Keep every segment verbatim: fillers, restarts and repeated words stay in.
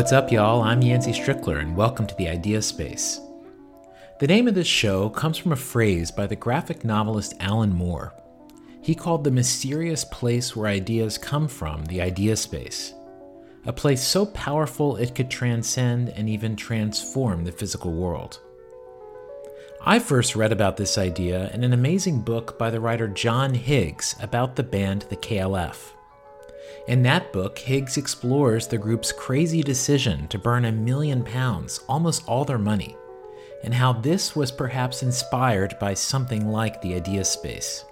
What's up, y'all? I'm Yancy Strickler, and welcome to the Ideaspace. The name of this show comes from a phrase by the graphic novelist Alan Moore. He called the mysterious place where ideas come from the Ideaspace, a place so powerful it could transcend and even transform the physical world. I first read about this idea in an amazing book by the writer John Higgs about the band The K L F. In that book, Higgs explores the group's crazy decision to burn a million pounds, almost all their money, and how this was perhaps inspired by something like the Ideaspace.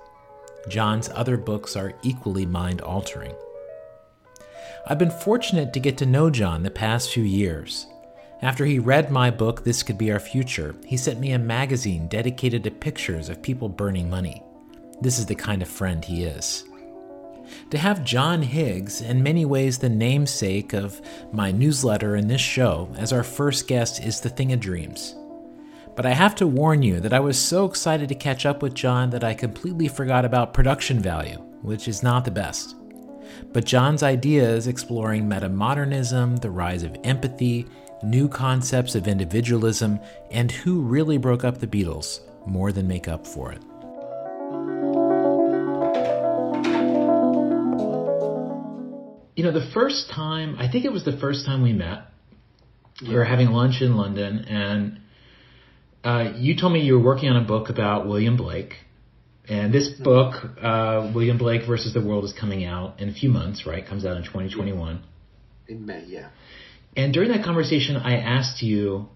John's other books are equally mind-altering. I've been fortunate to get to know John the past few years. After he read my book, This Could Be Our Future, he sent me a magazine dedicated to pictures of people burning money. This is the kind of friend he is. To have John Higgs, in many ways the namesake of my newsletter and this show, as our first guest is the thing of dreams. But I have to warn you that I was so excited to catch up with John that I completely forgot about production value, which is not the best. But John's ideas exploring metamodernism, the rise of empathy, new concepts of individualism, and who really broke up the Beatles more than make up for it. You know, the first time, I think it was the first time we met, we were having lunch in London, and uh, you told me you were working on a book about William Blake. And this book, uh, William Blake versus the World, is coming out in a few months, right? It comes out in twenty twenty-one. In May, yeah. And during that conversation, I asked you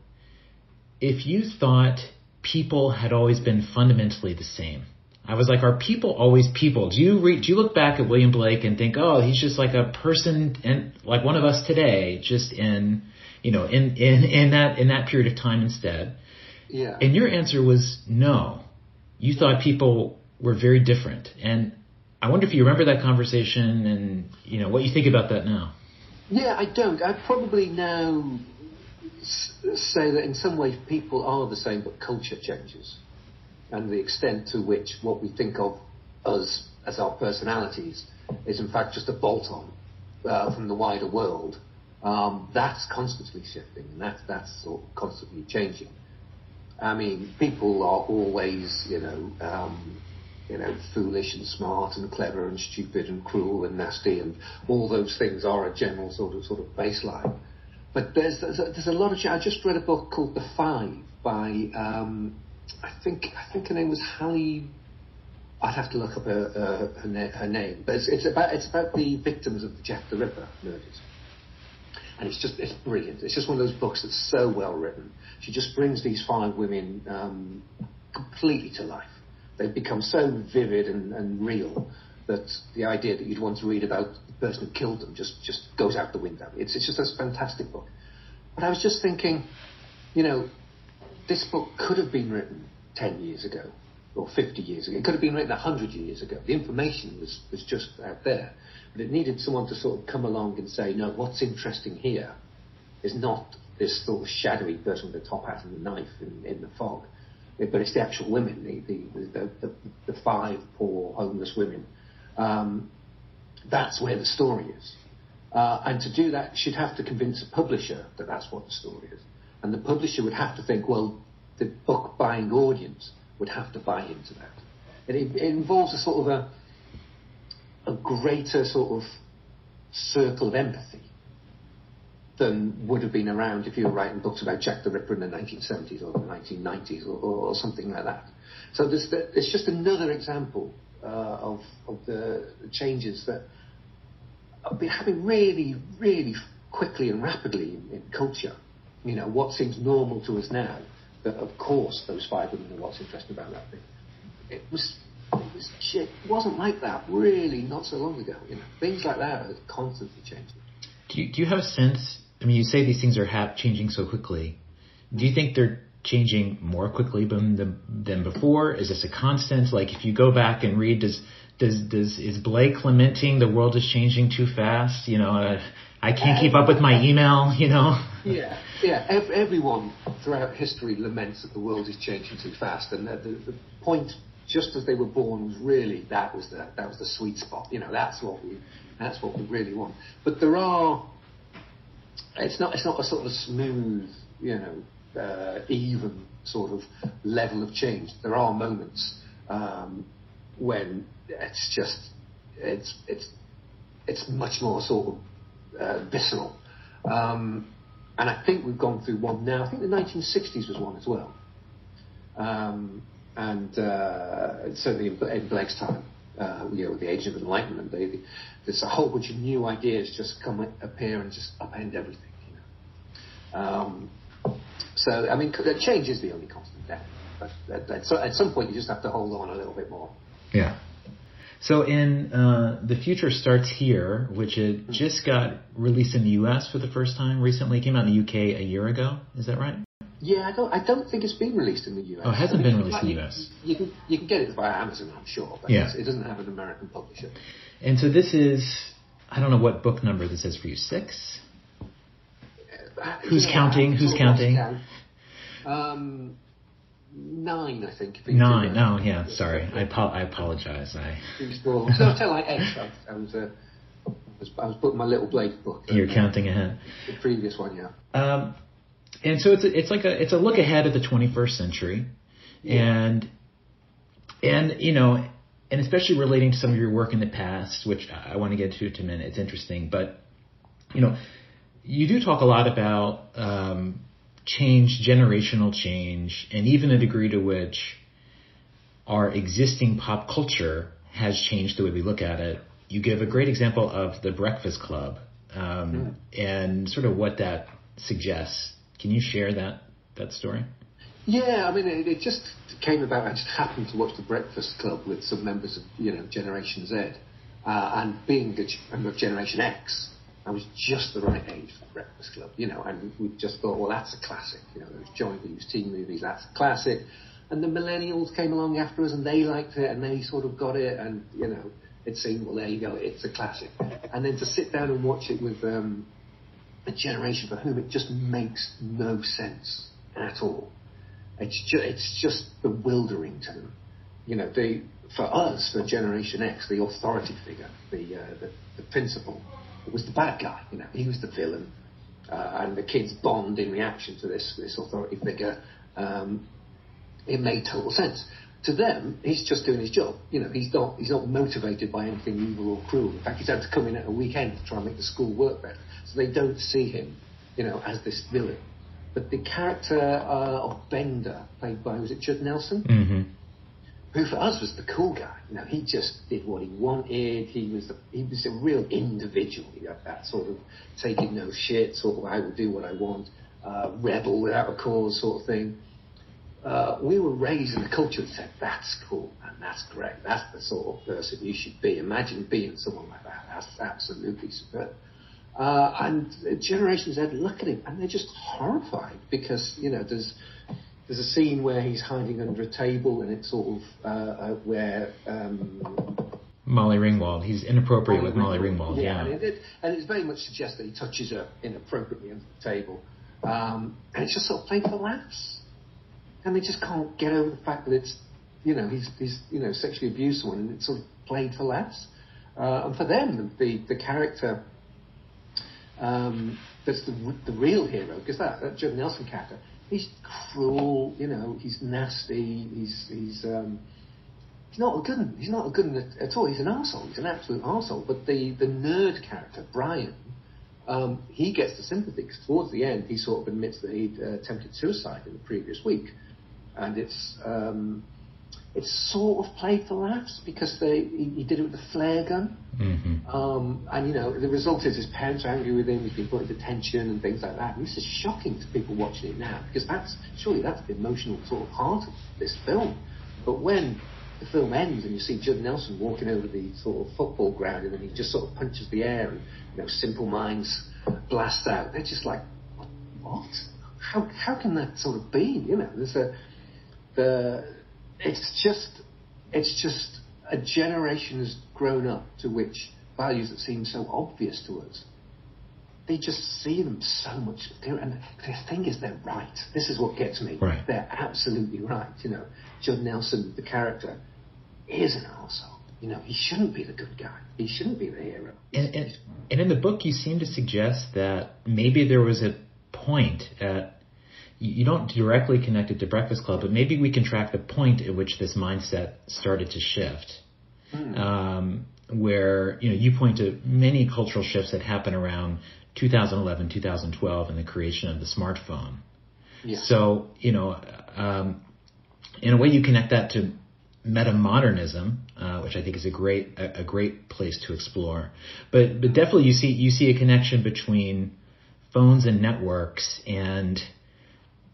if you thought people had always been fundamentally the same. I was like, are people always people? Do you re- do you look back at William Blake and think, oh, he's just like a person and like one of us today, just in, you know, in, in, in that in that period of time instead? Yeah. And your answer was no. You thought people were very different. And I wonder if you remember that conversation and, you know, what you think about that now. Yeah, I don't. I probably now say that in some ways people are the same, but culture changes. And the extent to which what we think of us as our personalities is in fact just a bolt-on uh, from the wider world. Um, that's constantly shifting, and that's, that's sort of constantly changing. I mean, people are always, you know, um, you know, foolish and smart and clever and stupid and cruel and nasty, and all those things are a general sort of sort of baseline. But there's there's a, there's a lot of change. I just read a book called The Five by um, I think I think her name was Hallie. I'd have to look up her uh, her, na- her name, but it's, it's about it's about the victims of the Jack the Ripper murders. And it's just, it's brilliant. It's just one of those books that's so well written. She just brings these five women um, completely to life. They've become so vivid and, and real that the idea that you'd want to read about the person who killed them just, just goes out the window. It's, it's just a fantastic book. But I was just thinking, you know, this book could have been written ten years ago or fifty years ago. It could have been written one hundred years ago. The information was, was just out there. But it needed someone to sort of come along and say, no, what's interesting here is not this sort of shadowy person with a top hat and a knife in, in the fog, but it's the actual women, the the, the, the, the five poor homeless women. Um, that's where the story is. Uh, and to do that, she'd have to convince a publisher that that's what the story is. And the publisher would have to think, well, the book-buying audience would have to buy into that. And it, it involves a sort of a... a greater sort of circle of empathy than would have been around if you were writing books about Jack the Ripper in the nineteen seventies or the nineteen nineties or, or something like that. So there's, it's just another example uh, of, of the changes that have been happening really, really quickly and rapidly in, in culture. You know, what seems normal to us now, that of course those five women are what's interesting about that thing. It was... It was shit. It wasn't like that really not so long ago. You know, things like that are constantly changing. Do you, do you have a sense? I mean, you say these things are hap- changing so quickly. Do you think they're changing more quickly than than before? Is this a constant? Like, if you go back and read, does does does is Blake lamenting the world is changing too fast? You know, uh, I can't keep up with my email. You know. Yeah, yeah. Ev- everyone throughout history laments that the world is changing too fast, and the the, the point. Just as they were born, was really that was the that was the sweet spot. You know, that's what we that's what we really want. But there are it's not it's not a sort of smooth, you know, uh, even sort of level of change. There are moments um, when it's just it's it's it's much more sort of uh, visceral. Um, and I think we've gone through one now. I think the nineteen sixties was one as well. Um, and uh, certainly in Blake's time, uh, you know, with the Age of Enlightenment, they, there's a whole bunch of new ideas just come appear and just upend everything. You know? um, so, I mean, change is the only constant there. But at, at some point, you just have to hold on a little bit more. Yeah. So in uh, The Future Starts Here, which it just got released in the U S for the first time recently. It came out in the U K a year ago. Is that right? Yeah, I don't I don't think it's been released in the U S. Oh, it hasn't been released in the U S. You can you can get it via Amazon, I'm sure, but yeah. It doesn't have an American publisher. And so this is, I don't know what book number this is for you, six? Uh, Who's yeah, counting? Who's counting? Um... Nine, I think. Nine, no, oh, yeah, sorry. I po- I apologize. I No, until like eight, I was, uh, I was, I was booking my little Blake book. You're uh, counting ahead. The previous one, yeah. Um, and so it's a, it's like a it's a look ahead at the twenty-first century, yeah. and and you know, and especially relating to some of your work in the past, which I want to get to in a minute. It's interesting, but you know, you do talk a lot about. Um, change, generational change, and even a degree to which our existing pop culture has changed the way we look at it. You give a great example of The Breakfast Club um, yeah. and sort of what that suggests. Can you share that that story? Yeah, I mean, it, it just came about. I just happened to watch The Breakfast Club with some members of, you know, Generation Z. Uh, and being a member of Generation X, I was just the right age for The Breakfast Club, you know, and we just thought, well, that's a classic. You know, there was John Hughes teen movies, that's a classic. And the millennials came along after us, and they liked it, and they sort of got it, and, you know, it seemed, well, there you go, it's a classic. And then to sit down and watch it with um, a generation for whom it just makes no sense at all. It's, ju- it's just bewildering to them. You know, the, for us, for Generation X, the authority figure, the, uh, the, the principal, it was the bad guy, you know, he was the villain. Uh, and the kids bond in reaction to this this authority figure. Um, it made total sense. To them, he's just doing his job. You know, he's not he's not motivated by anything evil or cruel. In fact, he's had to come in at a weekend to try and make the school work better. So they don't see him, you know, as this villain. But the character uh, of Bender, played by, was it Judd Nelson? Mm-hmm. Who for us was the cool guy. You know, he just did what he wanted. He was a, he was a real individual. He had that sort of taking no shit, sort of I will do what I want, uh, rebel without a cause sort of thing. Uh, we were raised in a culture that said, that's cool, and that's great. That's the sort of person you should be. Imagine being someone like that. That's absolutely superb. Uh, and Generation Z look at him, and they're just horrified because, you know, there's... There's a scene where he's hiding under a table, and it's sort of uh, uh, where um, Molly Ringwald. He's inappropriate Molly with Molly Ringwald. Ringwald yeah, yeah. And, it, and it very much suggests that he touches her inappropriately under the table, um, and it's just sort of played for laughs. And they just can't get over the fact that it's, you know, he's, he's you know sexually abused someone, and it's sort of played for laughs. Uh, and for them, the the character. Um, that's the the real hero, because that, that Judd Nelson character. He's cruel, you know. He's nasty. He's he's um, he's not a good. He's not a good at, at all. He's an arsehole. He's an absolute arsehole. But the, the nerd character Brian, um, he gets the sympathy because towards the end he sort of admits that he'd uh, attempted suicide in the previous week, and it's um, it's sort of played for laughs because they he, he did it with a flare gun, mm-hmm. um, and you know the result is his parents are angry with him. He's been put in detention and things like that. And this is shocking to people watching it now because that's surely that's the emotional sort of heart of this film. But when the film ends and you see Judd Nelson walking over the sort of football ground and then he just sort of punches the air and you know Simple Minds blast out, they're just like, what? what? How how can that sort of be? You know, there's a the It's just, it's just a generation has grown up to which values that seem so obvious to us, they just see them so much. And the thing is, they're right. This is what gets me. Right. They're absolutely right. You know, Judd Nelson, the character, is an arsehole. You know, he shouldn't be the good guy. He shouldn't be the hero. And, and, and in the book, you seem to suggest that maybe there was a point at, you don't directly connect it to Breakfast Club, but maybe we can track the point at which this mindset started to shift. Mm. Um, where, you know, you point to many cultural shifts that happen around two thousand eleven, two thousand twelve, and the creation of the smartphone. Yeah. So, you know, um, in a way you connect that to metamodernism, uh, which I think is a great, a, a great place to explore. But, but definitely you see, you see a connection between phones and networks and,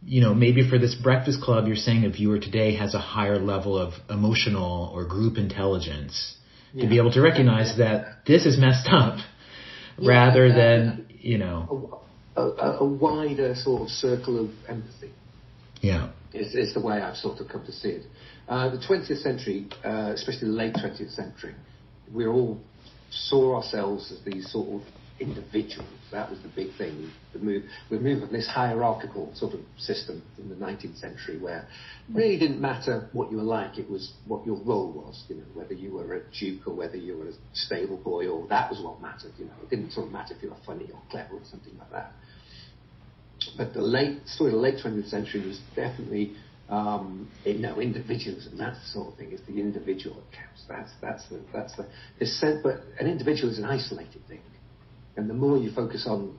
you know, maybe for this Breakfast Club, you're saying a viewer today has a higher level of emotional or group intelligence yeah. to be able to recognize that this is messed up yeah, rather uh, than, you know. A, a, a wider sort of circle of empathy. Yeah. Is, is the way I've sort of come to see it. Uh, the twentieth century, uh, especially the late twentieth century, we all saw ourselves as these sort of individuals. That was the big thing. The move, the move of this hierarchical sort of system in the nineteenth century, where it really didn't matter what you were like; it was what your role was. You know, whether you were a duke or whether you were a stable boy, or that was what mattered. You know, it didn't sort of matter if you were funny or clever or something like that. But the late, sort of late twentieth century was definitely, um, you know, individualism. That's the sort of thing. It's the individual that counts. That's that's the that's the. It's said, but an individual is an isolated thing. And the more you focus on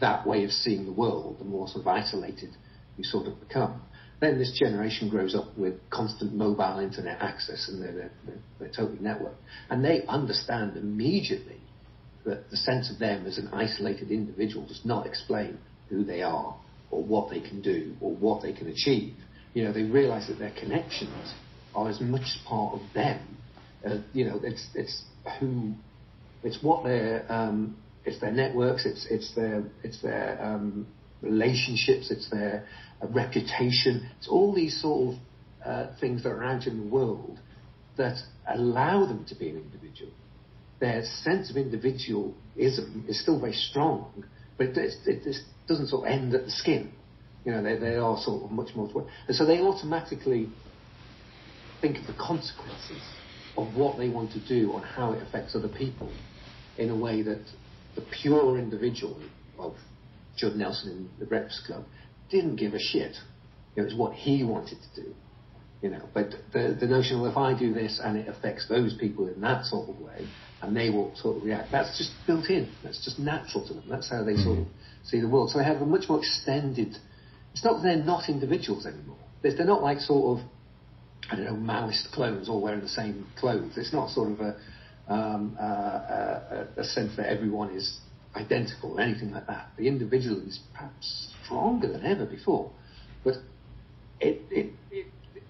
that way of seeing the world, the more sort of isolated you sort of become. Then this generation grows up with constant mobile internet access, and they're, they're, they're totally networked. And they understand immediately that the sense of them as an isolated individual does not explain who they are or what they can do or what they can achieve. You know, they realize that their connections are as much part of them. Uh, you know, it's, it's who, it's what they're... Um, It's their networks, it's it's their it's their um, relationships, it's their uh, reputation. It's all these sort of uh, things that are out in the world that allow them to be an individual. Their sense of individualism is still very strong, but it, it, it, it doesn't sort of end at the skin. You know, they they are sort of much more, and so they automatically think of the consequences of what they want to do and how it affects other people in a way that the pure individual of Judd Nelson in The Breakfast Club didn't give a shit. It was what he wanted to do, you know. But the the notion of, well, if I do this and it affects those people in that sort of way, and they will sort of react, that's just built in. That's just natural to them. That's how they mm-hmm. sort of see the world. So they have a much more extended. It's not that they're not individuals anymore. They're not like sort of, I don't know, Maoist clones all wearing the same clothes. It's not sort of a Um, uh, uh, a sense that everyone is identical or anything like that. The individual is perhaps stronger than ever before, but it it, it,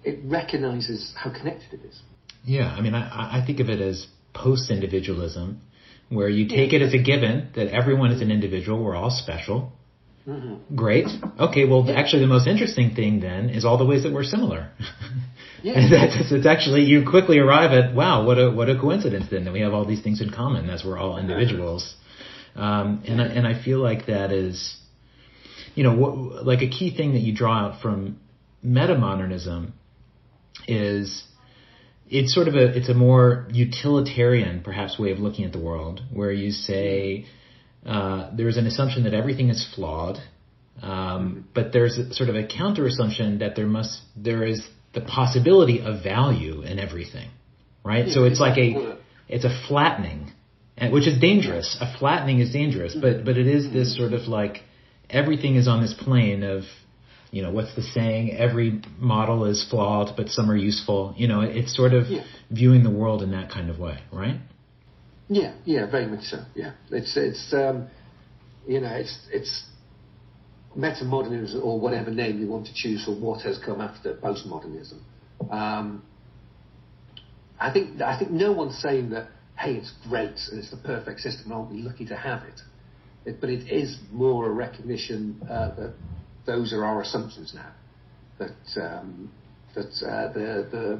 it recognises how connected it is. Yeah, I mean, I, I think of it as post-individualism, where you take it as a given that everyone is an individual, we're all special. Mm-hmm. Great. Okay, well, yeah. Actually the most interesting thing then is all the ways that we're similar. Yeah. And that's, it's actually, you quickly arrive at, wow, what a, what a coincidence then that we have all these things in common as we're all individuals. Um, and I, and I feel like that is, you know, what, like a key thing that you draw out from metamodernism is it's sort of a, it's a more utilitarian perhaps way of looking at the world where you say, uh, there's an assumption that everything is flawed. Um, but there's a, sort of a counter assumption that there must, there is, the possibility of value in everything, right? Yeah, so it's like a, it's a flattening, which is dangerous. A flattening is dangerous, but, but it is this sort of like everything is on this plane of, you know, what's the saying? Every model is flawed, but some are useful. You know, it's sort of yeah. viewing the world in that kind of way, right? Yeah, yeah, very much so. Yeah, it's, it's, um, you know, it's, it's, metamodernism, or whatever name you want to choose for what has come after postmodernism, um, I think I think no one's saying that, hey, it's great and it's the perfect system, aren't we lucky to have it? it but it is more a recognition uh, that those are our assumptions now, that um, that uh, the the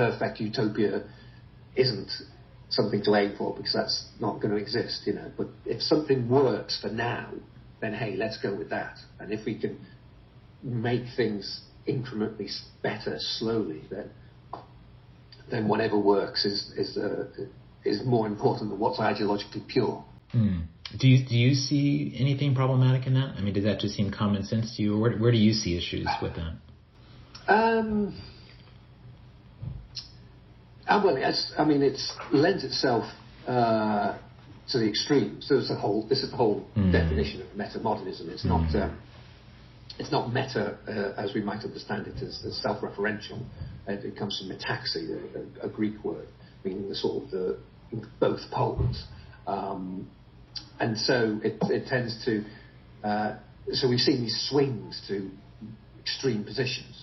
perfect utopia isn't something to aim for because that's not going to exist, you know. But if something works for now, then hey, let's go with that. And if we can make things incrementally better slowly, then then whatever works is is uh, is more important than what's ideologically pure. Mm. Do you do you see anything problematic in that? I mean, does that just seem common sense to you, or where, where do you see issues with that? Um, I, well, it's, I mean, it lends itself uh, to the extreme. So it's a whole. This is the whole mm. definition of metamodernism. It's mm. not. Um, It's not meta, uh, as we might understand it, as, as self-referential. It, it comes from metaxi, a, a Greek word, meaning the sort of the both poles. Um, and so it, it tends to... Uh, so we've seen these swings to extreme positions.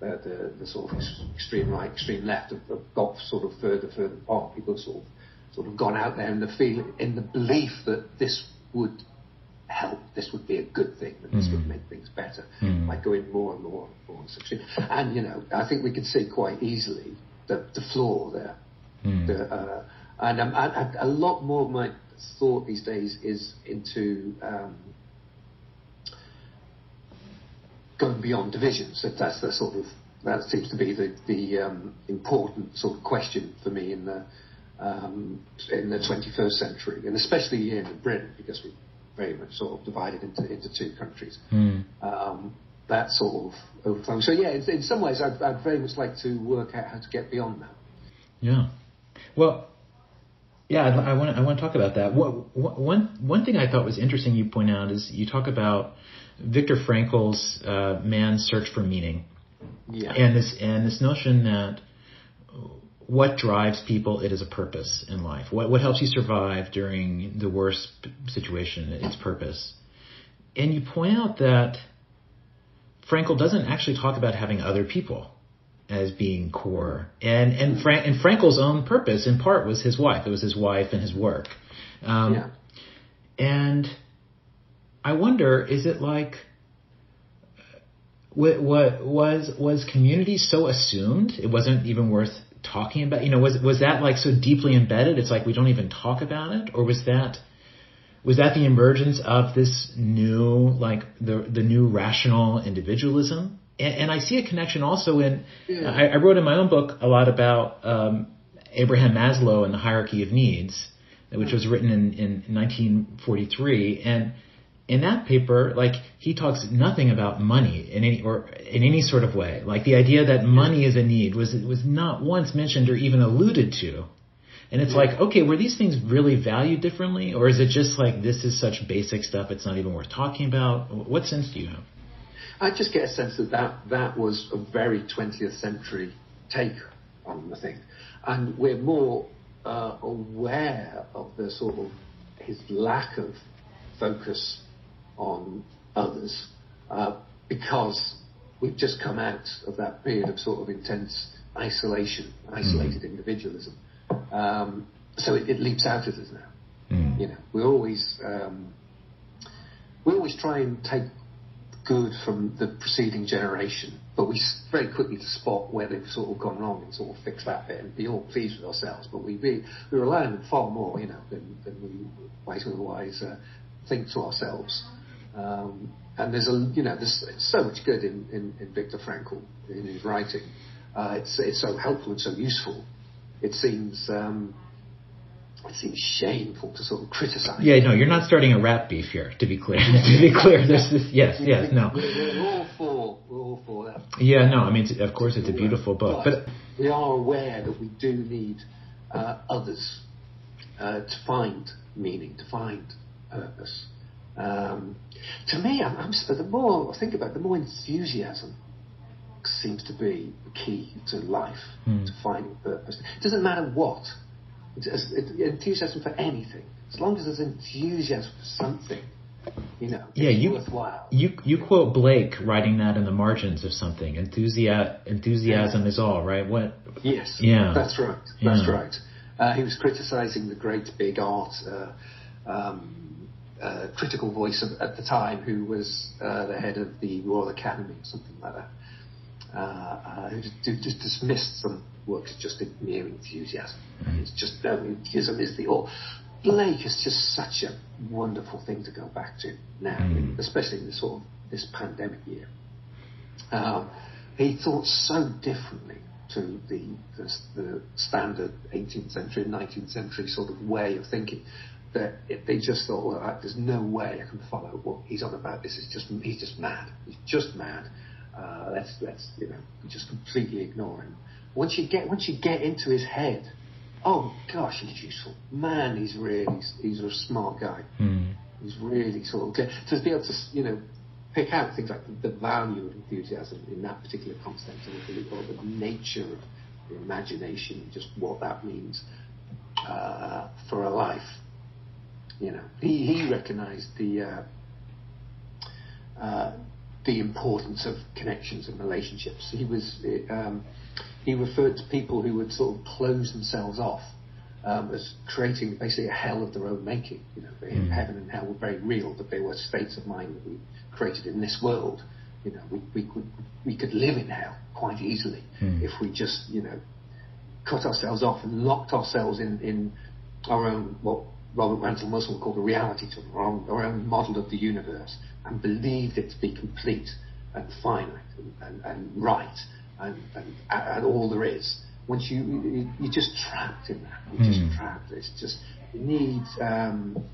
Uh, the, the sort of extreme right, extreme left have, have got sort of further, further apart. People have sort of, sort of gone out there in the, feel, in the belief that this would... help, this would be a good thing, and this mm-hmm. would make things better, mm-hmm. like going more and more and more. And, you know, I think we could see quite easily the, the flaw there. Mm-hmm. The, uh, and um, I, I, a lot more of my thought these days is into um, going beyond divisions. So that's the sort of, that seems to be the, the um, important sort of question for me in the, um, in the twenty-first century, and especially here in Britain, because we very much sort of divided into into two countries. Mm. Um, that sort of overflowing. So yeah, in, in some ways, I'd, I'd very much like to work out how to get beyond that. Yeah. Well, yeah, I want I want to talk about that. What, what, one one thing I thought was interesting you point out is you talk about Viktor Frankl's uh, Man's Search for Meaning. Yeah. And this and this notion that what drives people, it is a purpose in life. What what helps you survive during the worst situation, it's purpose. And you point out that Frankl doesn't actually talk about having other people as being core. And and, Frank, and Frankl's own purpose, in part, was his wife. It was his wife and his work. Um, yeah. And I wonder, is it like, what, what was was community so assumed it wasn't even worth talking about? You know, was was that like so deeply embedded it's like we don't even talk about it? Or was that was that the emergence of this new, like the the new rational individualism? And, and I see a connection also in yeah. I, I wrote in my own book a lot about um, Abraham Maslow and the hierarchy of needs, which was written in, in nineteen forty-three, and in that paper, like, he talks nothing about money in any or in any sort of way. Like, the idea that money is a need was was not once mentioned or even alluded to. And it's yeah. like, okay, were these things really valued differently, or is it just like this is such basic stuff it's not even worth talking about? What sense do you have? I just get a sense that that, that was a very twentieth century take on the thing, and we're more uh, aware of the sort of his lack of focus on others, uh, because we've just come out of that period of sort of intense isolation, isolated mm. individualism. Um, so it, it leaps out at us now. Mm. You know, we always um, we always try and take good from the preceding generation, but we very quickly to spot where they've sort of gone wrong and sort of fix that bit and be all pleased with ourselves. But we we, we rely on them far more, you know, than, than we might otherwise uh, think to ourselves. Um, and there's a, you know, there's so much good in, in, in Viktor Frankl in his writing. Uh, it's it's so helpful and so useful. It seems um, it seems shameful to sort of criticise. Yeah, no, you're not starting a rap beef here. To be clear, to be clear, there's this. Yes, yes, no. We're all for we're all for that. Yeah, no, I mean, of course, it's a beautiful book, but we are aware that we do need uh, others uh, to find meaning, to find purpose. Um, to me, I'm, I'm, the more I think about it, the more enthusiasm seems to be the key to life, mm. to finding purpose. It doesn't matter what. It's, it's enthusiasm for anything. As long as there's enthusiasm for something, you know, yeah, it's you, worthwhile. You, you quote Blake writing that in the margins of something. Enthusia- enthusiasm yeah. is all, right? What? Yes. Yeah. That's right. That's yeah. right. Uh, he was criticising the great big art... Uh, um, Uh, critical voice of, at the time, who was uh, the head of the Royal Academy or something like that, uh, uh, who just, just dismissed some works as just a mere enthusiasm. Mm-hmm. It's just no, enthusiasm is the all. Blake is just such a wonderful thing to go back to now, mm-hmm. especially in this sort of this pandemic year. Um, he thought so differently to the, the, the standard eighteenth century, nineteenth century sort of way of thinking, that it, they just thought, well, there's no way I can follow what he's on about. This is just, he's just mad. He's just mad. Uh, let's, let's, you know, just completely ignore him. Once you get, once you get into his head, oh gosh, he's useful. Man, he's really, he's a smart guy. Mm. He's really sort of clear. To be able to, you know, pick out things like the, the value of enthusiasm in that particular context, or the nature of the imagination, just what that means uh, for a life. You know, he, he recognised the uh, uh, the importance of connections and relationships. He was um, he referred to people who would sort of close themselves off um, as creating basically a hell of their own making. You know, mm. heaven and hell were very real, but they were states of mind that we created in this world. You know, we, we could we could live in hell quite easily mm. if we just, you know, cut ourselves off and locked ourselves in, in our own what Robert Anton Wilson called a reality to our own, our own model of the universe, and believed it to be complete and finite and, and, and right and, and, and all there is. Once you, you you're just trapped in that. You're mm. just trapped. It's just you need um,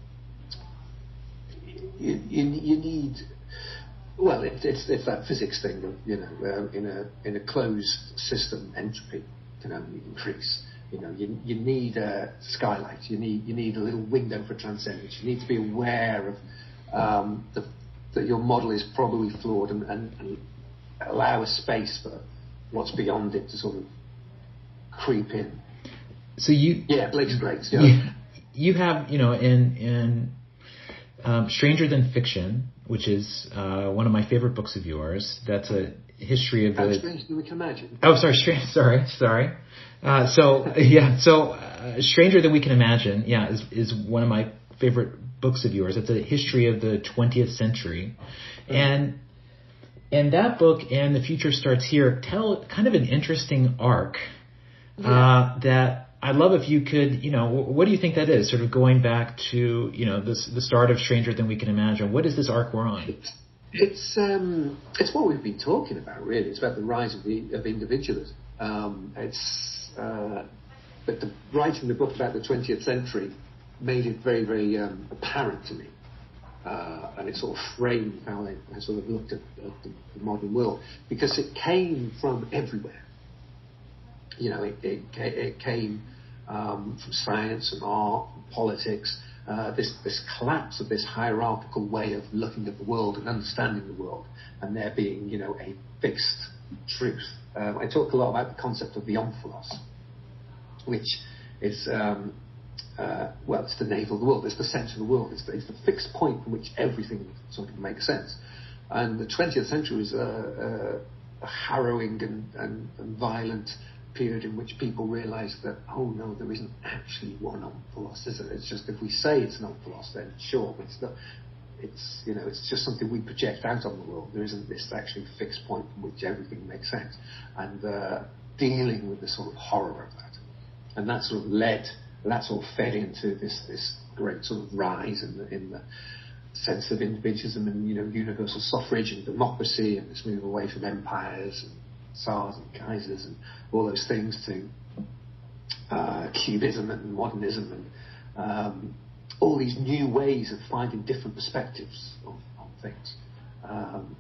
you, you you need. Well, it, it's it's that physics thing of, you know, um, in a in a closed system, entropy can only increase. You know, you, you need a skylight. You need you need a little window for transcendence. You need to be aware of um, the, that your model is probably flawed, and, and, and allow a space for what's beyond it to sort of creep in. So you, yeah, Blake's great. Yeah. You, you have, you know, in in um, Stranger Than Fiction, which is uh, one of my favorite books of yours. That's a history of the. Stranger Than We Can Imagine. Oh, sorry, strange, sorry, sorry. Uh, so yeah, so uh, Stranger Than We Can Imagine, yeah, is is one of my favorite books of yours. It's a history of the twentieth century, mm-hmm. and and that book and The Future Starts Here tell kind of an interesting arc yeah. uh, that I'd love if you could, you know, what do you think that is? Sort of going back to, you know, this the start of Stranger Than We Can Imagine. What is this arc we're on? It's it's, um, it's what we've been talking about, really. It's about the rise of the of individualism. Um, it's Uh, but the, writing the book about the twentieth century made it very, very um, apparent to me, uh, and it sort of framed how I, I sort of looked at, at the, the modern world, because it came from everywhere. You know, it, it, it came um, from science and art and politics, uh, this, this collapse of this hierarchical way of looking at the world and understanding the world, and there being, you know, a fixed truth. Um, I talk a lot about the concept of the omphalos, which is, um, uh, well, it's the navel of the world, it's the centre of the world, it's the, it's the fixed point from which everything sort of makes sense. And the twentieth century was a, a, a harrowing and, and, and violent period in which people realised that, oh no, there isn't actually one omphalos, is it? It's just if we say it's an omphalos, then sure, but it's not. It's, you know, it's just something we project out on the world. There isn't this actually fixed point from which everything makes sense. And uh, dealing with the sort of horror of that, and that sort of led, that sort of fed into this this great sort of rise in the, in the sense of individualism and, you know, universal suffrage and democracy and this move away from empires and tsars and kaisers and all those things to uh, cubism and modernism and. Um, all these new ways of finding different perspectives on, on things. Um,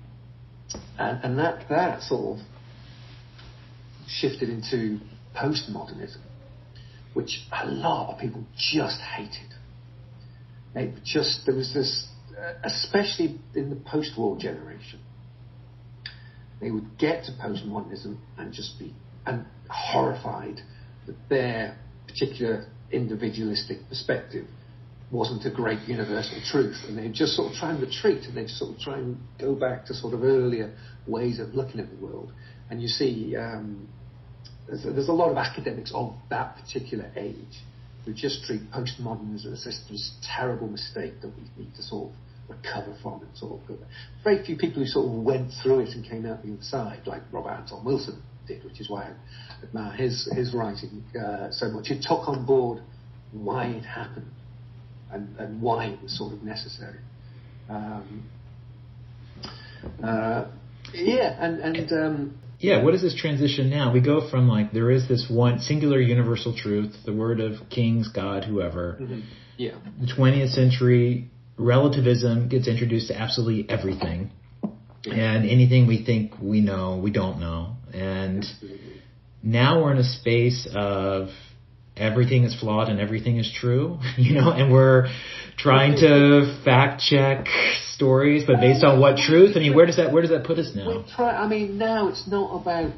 and and that, that sort of shifted into postmodernism, which a lot of people just hated. It just, there was this, especially in the post-war generation, they would get to postmodernism and just be and horrified that their particular individualistic perspective wasn't a great universal truth, and they just sort of try and retreat, and they sort of try and go back to sort of earlier ways of looking at the world. And you see, um, there's, there's a lot of academics of that particular age who just treat postmodernism as this, this terrible mistake that we need to sort of recover from and sort of go back. Very few people who sort of went through it and came out the other side, like Robert Anton Wilson did, which is why I admire his, his writing uh, so much. He took on board why it happened. And, and why it was sort of necessary. Um, uh, yeah, and... and um, yeah, what is this transition now? We go from like there is this one singular universal truth, the word of kings, God, whoever. Mm-hmm. Yeah. The twentieth century relativism gets introduced to absolutely everything. And anything we think we know, we don't know. And now we're in a space of everything is flawed and everything is true, you know, and we're trying to fact check stories, but based on what truth? I mean, where does that where does that put us now? Try, I mean, now it's not about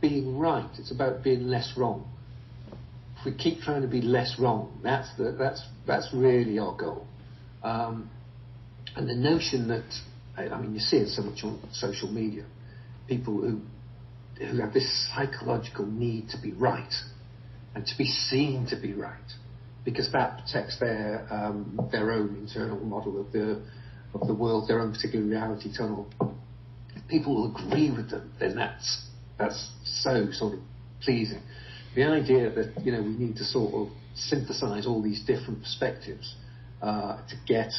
being right; it's about being less wrong. If we keep trying to be less wrong, that's the that's that's really our goal. Um, and the notion that, I mean, you see it so much on social media, people who who have this psychological need to be right and to be seen to be right, because that protects their um, their own internal model of the of the world, their own particular reality tunnel. If people will agree with them, then that's that's so sort of pleasing. The idea that, you know, we need to sort of synthesize all these different perspectives uh, to get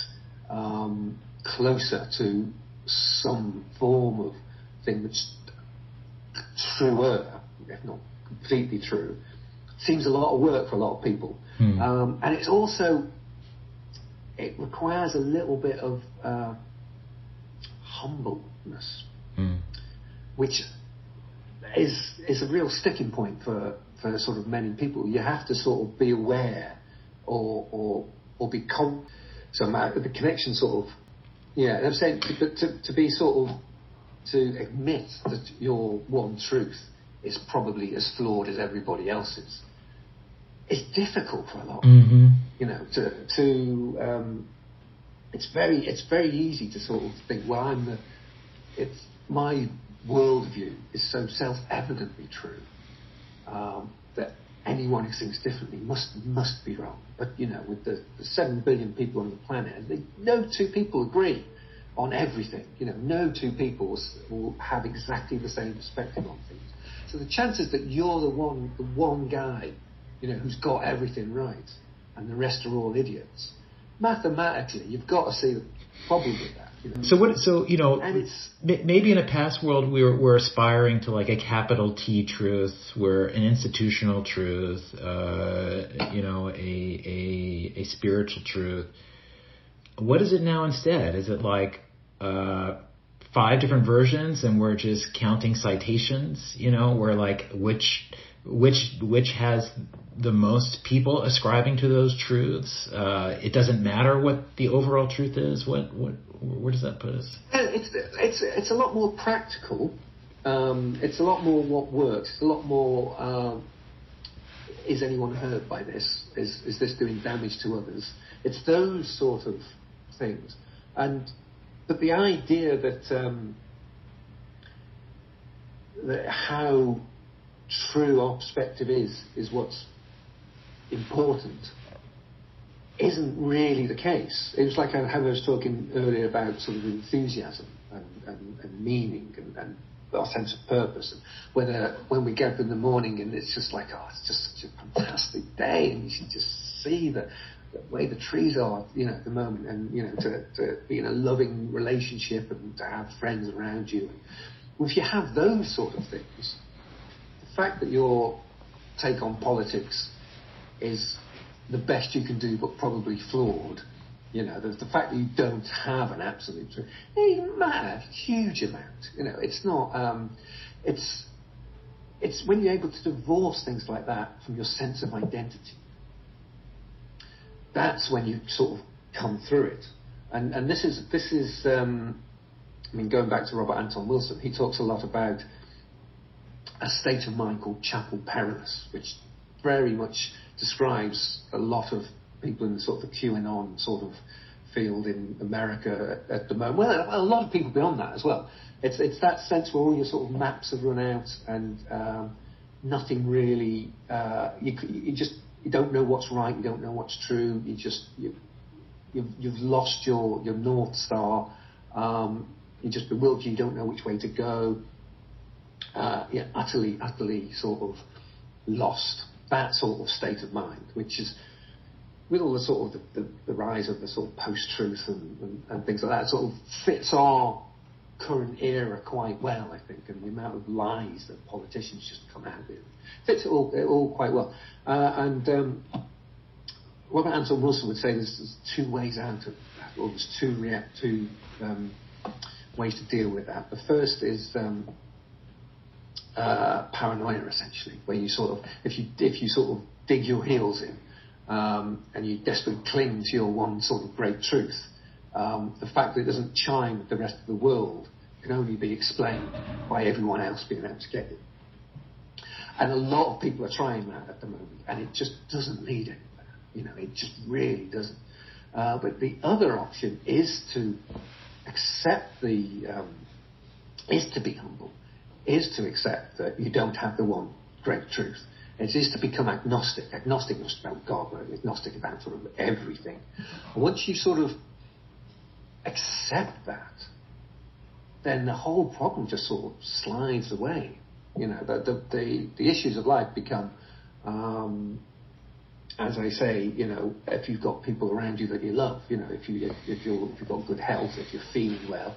um, closer to some form of thing that's truer, if not completely true, seems a lot of work for a lot of people. Hmm. Um, and it's also, it requires a little bit of uh, humbleness, hmm. which is is a real sticking point for, for sort of many people. You have to sort of be aware or or, or be con- so the connection sort of, yeah, I'm saying to, to, to be sort of, to admit that your one truth is probably as flawed as everybody else's is difficult for a lot. Mm-hmm. You know, to to um, it's very it's very easy to sort of think, well, I'm the, it's my worldview is so self-evidently true um, that anyone who thinks differently must must be wrong. But you know, with the, the seven billion people on the planet, they, no two people agree on everything. You know, no two people will have exactly the same perspective on things. So the chances that you're the one, the one guy, you know, who's got everything right, and the rest are all idiots. Mathematically, you've got to see the problem with that. You know? So what? So you know, and it's, maybe in a past world we were, we're aspiring to like a capital T truth, where an institutional truth, uh, you know, a a a spiritual truth. What is it now instead? Is it like? Uh, five different versions, and we're just counting citations, you know, where like which which which has the most people ascribing to those truths. Uh, it doesn't matter what the overall truth is. What what where does that put us? It's it's it's a lot more practical. Um, it's a lot more what works. It's a lot more. Um, is anyone hurt by this? Is is this doing damage to others? It's those sort of things, and. But the idea that, um, that how true our perspective is, is what's important, isn't really the case. It was like I was talking earlier about sort of enthusiasm and, and, and meaning and, and our sense of purpose. And whether when we get up in the morning and it's just like, oh, it's just such a fantastic day, and you should just see that. The way the trees are, you know, at the moment, and you know, to, to be in a loving relationship and to have friends around you. Well, if you have those sort of things, the fact that your take on politics is the best you can do, but probably flawed. You know, the, the fact that you don't have an absolute truth, it doesn't matter a huge amount. You know, it's not. Um, it's it's when you're able to divorce things like that from your sense of identity. That's when you sort of come through it, and and this is this is um, I mean, going back to Robert Anton Wilson, he talks a lot about a state of mind called Chapel Perilous, which very much describes a lot of people in sort of the QAnon sort of field in America at, at the moment. Well, a lot of people beyond that as well. It's it's that sense where all your sort of maps have run out and um, nothing really. Uh, you, you just. You don't know what's right. You don't know what's true. You just you, you've you've lost your your north star. Um, you're just bewildered. You don't know which way to go. Uh, yeah, utterly, utterly sort of lost. That sort of state of mind, which is with all the sort of the, the, the rise of the sort of post-truth and, and, and things like that, sort of fits our current era quite well, I think, and the amount of lies that politicians just come out with fits it all, it all quite well. Uh, and um, Robert Anton Wilson would say there's, there's two ways out of that, or there's two, react, two um, ways to deal with that. The first is um, uh, paranoia, essentially, where you sort of, if you if you sort of dig your heels in um, and you desperately cling to your one sort of great truth, Um, the fact that it doesn't chime with the rest of the world can only be explained by everyone else being out to get it. And a lot of people are trying that at the moment, and it just doesn't lead anywhere. You know, it just really doesn't. Uh, but the other option is to accept the, um, is to be humble, is to accept that you don't have the one great truth. It is to become agnostic. Agnostic not just about God, but agnostic about sort of everything. And once you sort of accept that, then the whole problem just sort of slides away. You know, the the, the, the issues of life become, um, as I say, you know, if you've got people around you that you love, you know, if you if you're if you've got good health, if you're feeling well,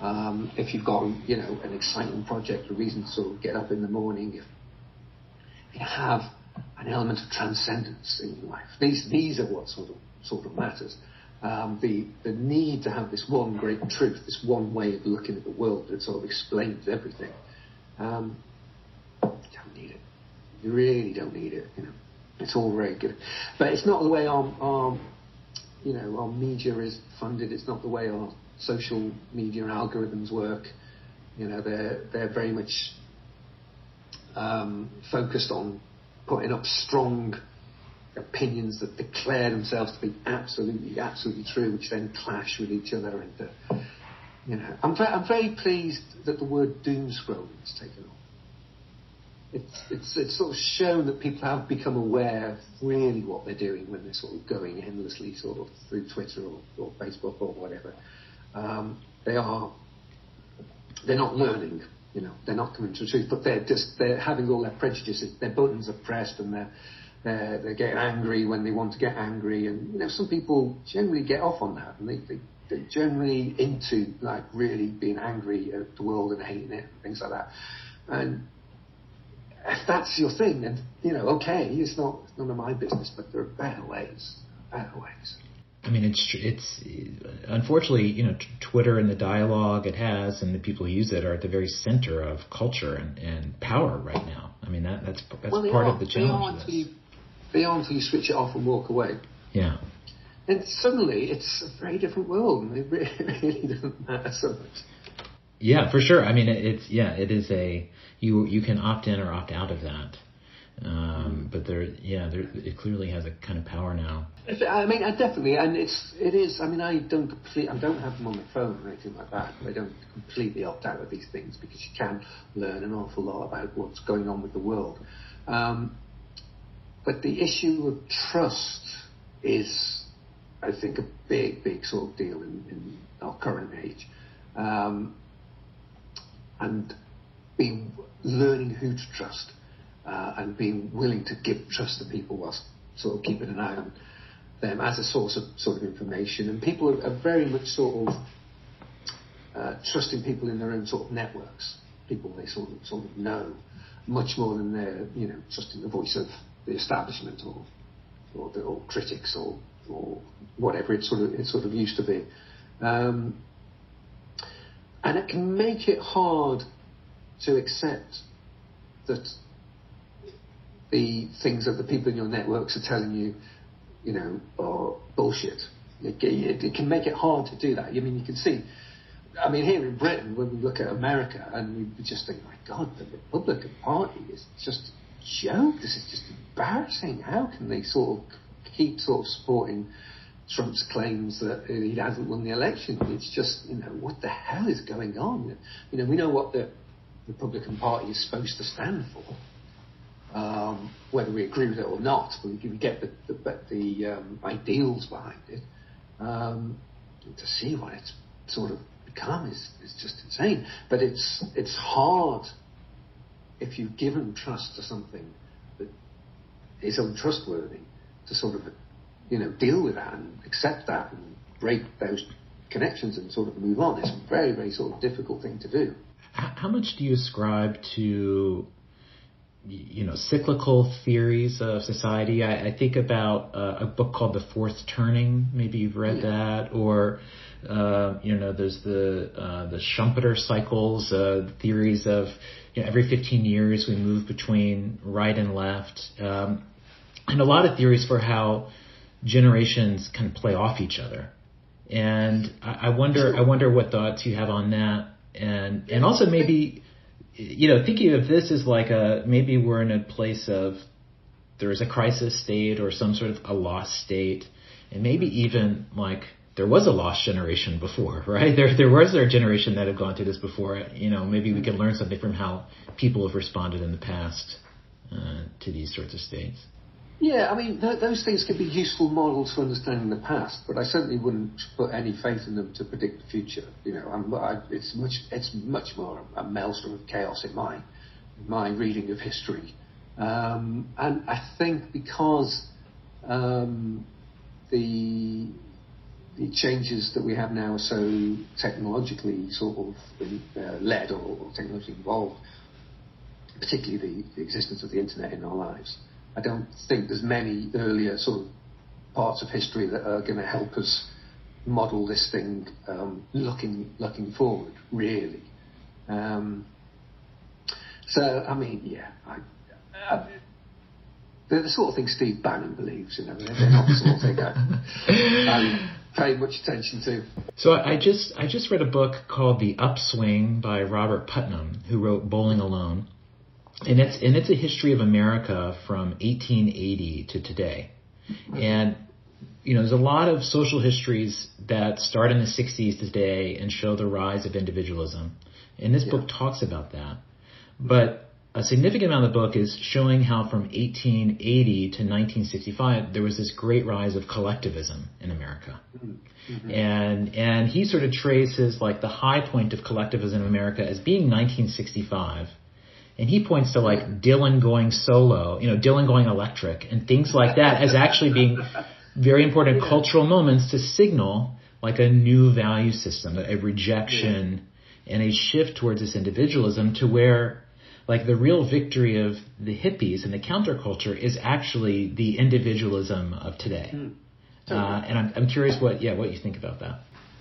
um, if you've got, you know, an exciting project, a reason to sort of get up in the morning, if you have an element of transcendence in your life, these these are what sort of sort of matters. Um, the, the need to have this one great truth, this one way of looking at the world that sort of explains everything. Um, don't need it. You really don't need it. You know, it's all very good, but it's not the way our, our, you know, our media is funded. It's not the way our social media algorithms work. You know, they're they're very much um, focused on putting up strong opinions that declare themselves to be absolutely, absolutely true, which then clash with each other. And uh, you know, I'm, ve- I'm very pleased that the word doom scrolling is taken on. It's, it's, it's sort of shown that people have become aware of really what they're doing when they're sort of going endlessly sort of through Twitter or, or Facebook or whatever. Um, they are, they're not learning. You know, they're not coming to the truth, but they're just they're having all their prejudices. Their buttons are pressed, and they're Uh, they get angry when they want to get angry, and you know, some people generally get off on that, and they, they, they're generally into like really being angry at the world and hating it and things like that. And if that's your thing, then you know, okay, it's not it's none of my business, but there are better ways, better ways. I mean, it's it's unfortunately, you know, t- Twitter and the dialogue it has and the people who use it are at the very center of culture and, and power right now. I mean, that that's that's well, part are, of the challenge. Beyond until you switch it off and walk away. Yeah. And suddenly it's a very different world, and it really, really doesn't matter so much. Yeah, for sure. I mean, it's, yeah, it is a, you you can opt in or opt out of that. Um, but there, yeah, there, it clearly has a kind of power now. I mean, I definitely, and it's, it is, I mean, I don't complete, I don't have them on the phone or anything like that. I don't completely opt out of these things, because you can learn an awful lot about what's going on with the world. Um, But the issue of trust is, I think, a big, big sort of deal in, in our current age. Um, and being, learning who to trust uh, and being willing to give trust to people whilst sort of keeping an eye on them as a source of sort of information. And people are very much sort of uh, trusting people in their own sort of networks, people they sort of, sort of know, much more than they're, you know, trusting the voice of the establishment or or, the, or critics or, or whatever it sort of it sort of used to be, um, and it can make it hard to accept that the things that the people in your networks are telling you, you know, are bullshit. It, it, it can make it hard to do that. I mean, you can see. I mean, here in Britain, when we look at America, and we just think, my God, the Republican Party is just joke. This is just embarrassing. How can they sort of keep sort of supporting Trump's claims that he hasn't won the election? It's just, you know, what the hell is going on? You know, we know what the Republican Party is supposed to stand for, um, whether we agree with it or not. We, we get the the, the um, ideals behind it. Um, to see what it's sort of become is is just insane. But it's it's hard. If you've given trust to something that is untrustworthy, to sort of, you know, deal with that and accept that and break those connections and sort of move on. It's a very, very sort of difficult thing to do. How much do you ascribe to, you know, cyclical theories of society? I, I think about uh, a book called The Fourth Turning. Maybe you've read yeah. that, or uh, you know, there's the uh, the Schumpeter cycles, uh, theories of, you know, every fifteen years we move between right and left, um, and a lot of theories for how generations can play off each other. And I, I wonder, I wonder what thoughts you have on that, and and also maybe, you know, thinking of this as like a, maybe we're in a place of, there is a crisis state or some sort of a lost state, and maybe even like there was a lost generation before, right? There there was a generation that had gone through this before. You know, maybe we can learn something from how people have responded in the past uh, to these sorts of states. Yeah, I mean, th- those things can be useful models for understanding the past, but I certainly wouldn't put any faith in them to predict the future. You know, I'm, I, it's much it's much more a maelstrom of chaos in my my reading of history, um, and I think because um, the the changes that we have now are so technologically sort of uh, led or, or technologically involved, particularly the, the existence of the internet in our lives. I don't think there's many earlier sort of parts of history that are going to help us model this thing um, looking looking forward, really. Um, so, I mean, yeah, I, I, they're the sort of thing Steve Bannon believes, you know, they're not the sort of thing I, I pay much attention to. So I just I just read a book called The Upswing by Robert Putnam, who wrote Bowling Alone. And it's and it's a history of America from eighteen eighty to today. And, you know, there's a lot of social histories that start in the sixties today and show the rise of individualism. And this yeah. book talks about that. But a significant amount of the book is showing how from eighteen eighty to nineteen sixty-five, there was this great rise of collectivism in America. Mm-hmm. And and he sort of traces like the high point of collectivism in America as being nineteen sixty-five. And he points to like Dylan going solo, you know, Dylan going electric and things like that as actually being very important yeah. cultural moments to signal like a new value system, a rejection yeah. and a shift towards this individualism, to where like the real victory of the hippies and the counterculture is actually the individualism of today. Mm. Totally. Uh, and I'm, I'm curious what, yeah, what you think about that.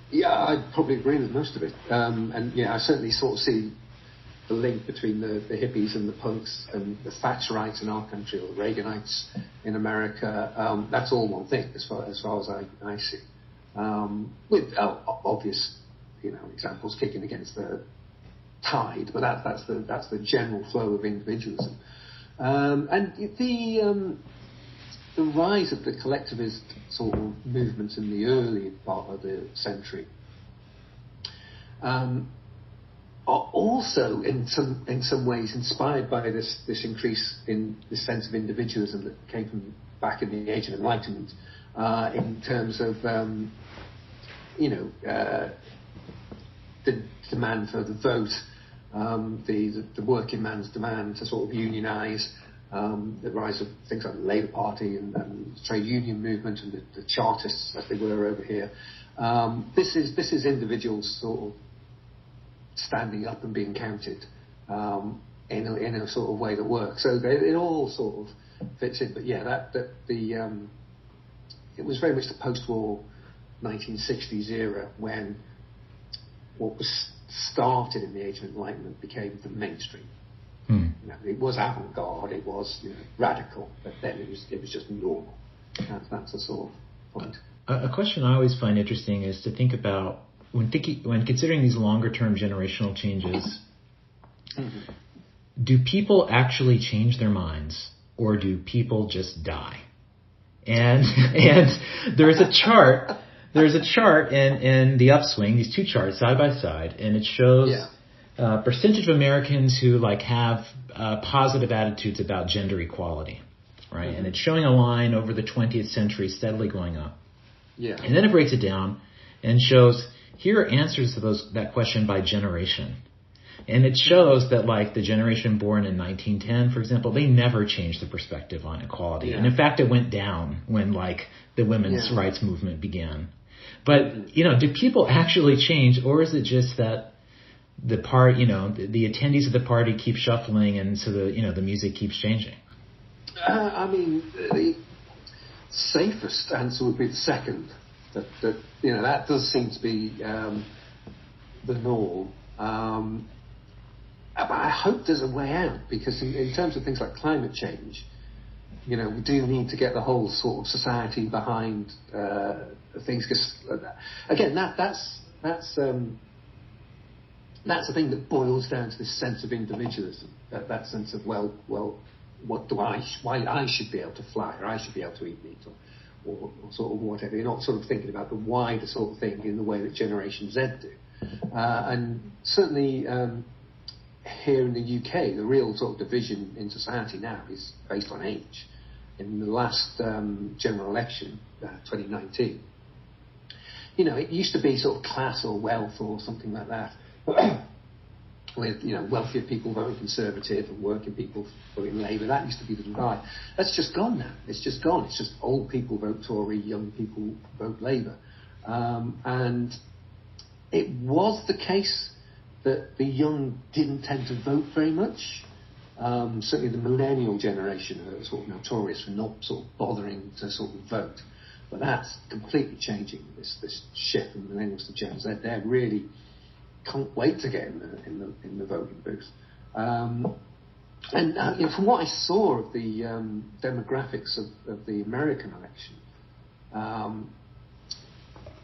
Yeah, I probably agree with most of it. Um, and yeah, I certainly sort of see the link between the, the hippies and the punks and the Thatcherites in our country, or the Reaganites in America. Um, that's all one thing as far as, far as I, I see. Um, with uh, obvious, you know, examples kicking against the tide, but that, that's the that's the general flow of individualism. Um, and the um, the rise of the collectivist sort of movements in the early part of the century Um, are also in some in some ways inspired by this, this increase in the sense of individualism that came from back in the Age of Enlightenment, uh, in terms of um, you know uh, the demand for the vote, um, the, the the working man's demand to sort of unionise, um, the rise of things like the Labour Party and, and the trade union movement and the, the Chartists as they were over here. Um, this is this is individuals sort of standing up and being counted um, in a, in a sort of way that works. So they, it all sort of fits in. But yeah, that, that the um, it was very much the post-war nineteen sixties era when what was started in the Age of Enlightenment became the mainstream. Hmm. You know, it was avant-garde, it was, you know, radical, but then it was it was just normal. And that's the sort of point. A, a question I always find interesting is to think about, When, thinking, when considering these longer-term generational changes, mm-hmm. do people actually change their minds, or do people just die? And and there's a chart, there's a chart in, in The Upswing, these two charts side by side, and it shows yeah. uh, percentage of Americans who like have uh, positive attitudes about gender equality, right? Mm-hmm. And it's showing a line over the twentieth century steadily going up. Yeah. And then it breaks it down and shows, here are answers to those that question by generation. And it shows that, like, the generation born in nineteen ten, for example, they never changed the perspective on equality. Yeah. And, in fact, it went down when, like, the women's yeah. rights movement began. But, you know, do people actually change, or is it just that the part, you know, the, the attendees of the party keep shuffling, and so the, you know, the music keeps changing? Uh, I mean, the safest answer would be the second. That, that you know, that does seem to be um, the norm. Um, but I hope there's a way out, because in, in terms of things like climate change, you know, we do need to get the whole sort of society behind uh, things. Because again, that that's that's um, that's the thing that boils down to this sense of individualism. That that sense of well, well, what do I? Why I should be able to fly, or I should be able to eat meat, or, or, or sort of whatever. You're not sort of thinking about the wider sort of thing in the way that Generation Z do. Uh, and certainly um, here in the U K, the real sort of division in society now is based on age. In the last um, general election, uh, twenty nineteen, you know, it used to be sort of class or wealth or something like that, with, you know, wealthier people voting Conservative and working people voting Labour. That used to be the divide. That's just gone now. It's just gone. It's just old people vote Tory, young people vote Labour. Um, and it was the case that the young didn't tend to vote very much. Um, certainly the millennial generation are sort of notorious for not sort of bothering to sort of vote. But that's completely changing, this this shift from millennials to Gen Z. They really can't wait to get in the in the, in the voting booth. Um, and uh, you know, from what I saw of the um, demographics of, of the American election, um,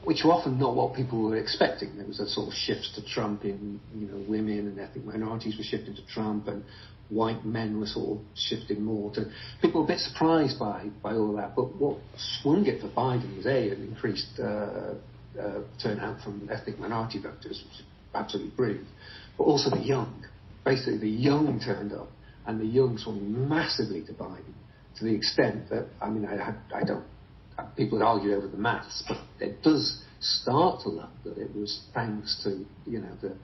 which were often not what people were expecting. There was a sort of shift to Trump in, you know, women and ethnic minorities were shifting to Trump, and white men were sort of shifting more to. People were a bit surprised by, by all that, but what swung it for Biden was A, an increased uh, uh, turnout from ethnic minority voters, which is absolutely brilliant, but also the young. Basically, the young turned up, and the young swung massively to Biden, to the extent that, I mean, I, I don't. People would argue over the maths, but it does start to look that it was thanks to, you know, the,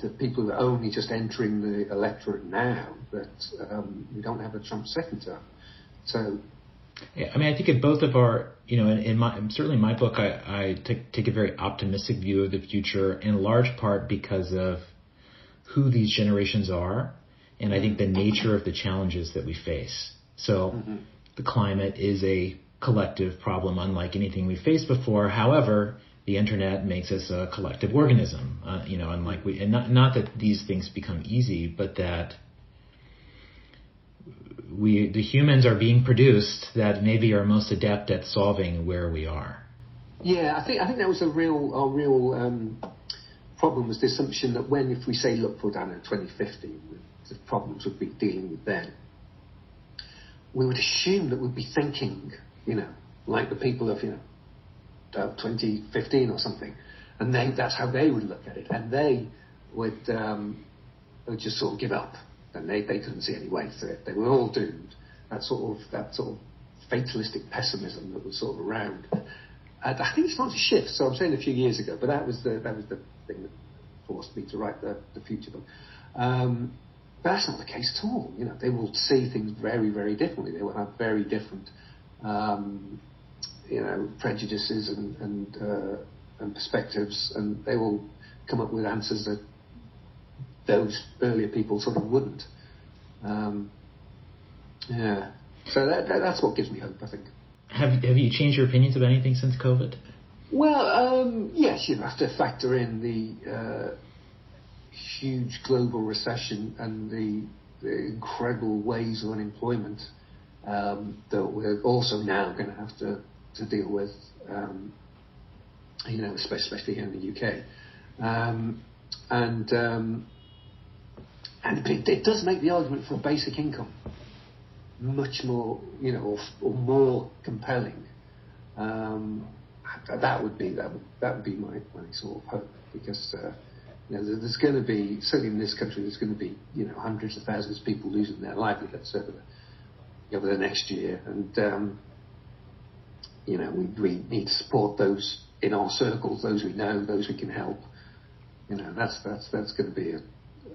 the people that are only just entering the electorate now, that um, we don't have a Trump second term. So, yeah, I mean, I think in both of our, you know, in, in my certainly in my book, I, I take, take a very optimistic view of the future, in large part because of who these generations are, and I think the nature of the challenges that we face. So, mm-hmm. The climate is a collective problem unlike anything we've faced before. However, the internet makes us a collective organism, uh, you know, unlike we, and not, not that these things become easy, but that we, the humans are being produced that maybe are most adept at solving where we are. Yeah, I think, I think that was a real, a real um, problem, was the assumption that when, if we say, look, for down in twenty fifty, the problems would be dealing with then, we would assume that we'd be thinking, you know, like the people of, you know, twenty fifteen or something, and they, that's how they would look at it, and they would, um, would just sort of give up, and they, they couldn't see any way through it. They were all doomed. That sort of that sort of fatalistic pessimism that was sort of around. And I think it's not a shift. So I'm saying a few years ago, but that was the that was the thing that forced me to write the, the future book. Um, but that's not the case at all. You know, they will see things very, very differently. They will have very different Um, you know, prejudices and and, uh, and perspectives, and they will come up with answers that those earlier people sort of wouldn't. Um, yeah, so that, that that's what gives me hope, I think. Have Have you changed your opinions about anything since COVID? Well, um, yes, you have to factor in the uh, huge global recession and the, the incredible waves of unemployment Um, that we're also now going to have to, to deal with, um, you know, especially here in the U K. Um, and um, and it, it does make the argument for basic income much more, you know, or, or more compelling. Um, that would be that would, that would be my, my sort of hope, because uh, you know, there's going to be, certainly in this country, there's going to be, you know, hundreds of thousands of people losing their livelihoods over the over the next year, and um, you know, we, we need to support those in our circles, those we know, those we can help. You know, that's that's that's going to be a,